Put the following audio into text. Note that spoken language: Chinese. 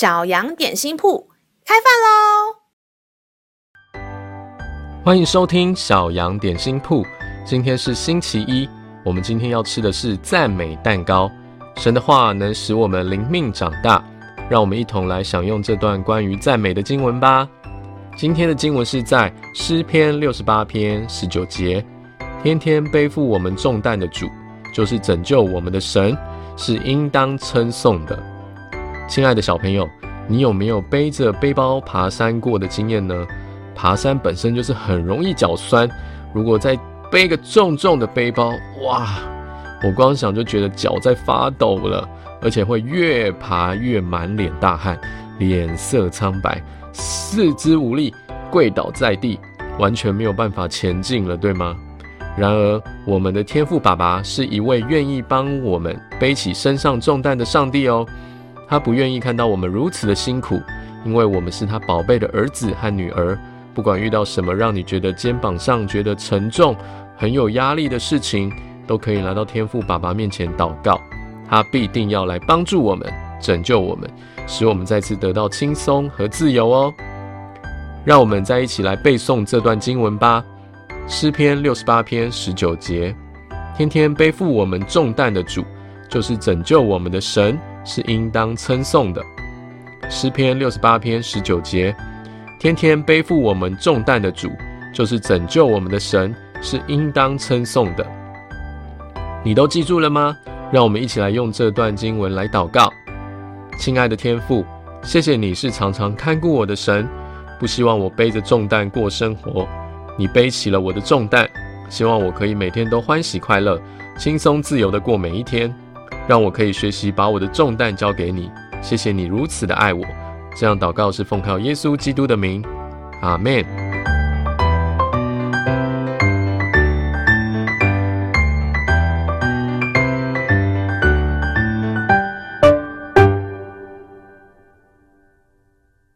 小羊点心铺开饭喽！欢迎收听小羊点心铺。今天是星期一，我们今天要吃的是赞美蛋糕。神的话能使我们灵命长大，让我们一同来享用这段关于赞美的经文吧。今天的经文是在诗篇68篇19节，天天背负我们重担的主，就是拯救我们的神，是应当称颂的。亲爱的小朋友，你有没有背着背包爬山过的经验呢？爬山本身就是很容易脚酸，如果再背个重重的背包，哇，我光想就觉得脚在发抖了，而且会越爬越满脸大汗，脸色苍白，四肢无力，跪倒在地，完全没有办法前进了，对吗？然而我们的天父爸爸是一位愿意帮我们背起身上重担的上帝哦，他不愿意看到我们如此的辛苦，因为我们是他宝贝的儿子和女儿。不管遇到什么让你觉得肩膀上觉得沉重，很有压力的事情，都可以来到天父爸爸面前祷告，他必定要来帮助我们，拯救我们，使我们再次得到轻松和自由哦。让我们再一起来背诵这段经文吧。诗篇68篇19节，天天背负我们重担的主，就是拯救我们的神，是应当称颂的。诗篇68篇19节，天天背负我们重担的主，就是拯救我们的神，是应当称颂的。你都记住了吗？让我们一起来用这段经文来祷告。亲爱的天父，谢谢你是常常看顾我的神，不希望我背着重担过生活，你背起了我的重担，希望我可以每天都欢喜快乐，轻松自由地过每一天，让我可以学习把我的重担交给你。谢谢你如此的爱我，这样祷告是奉靠耶稣基督的名，阿们。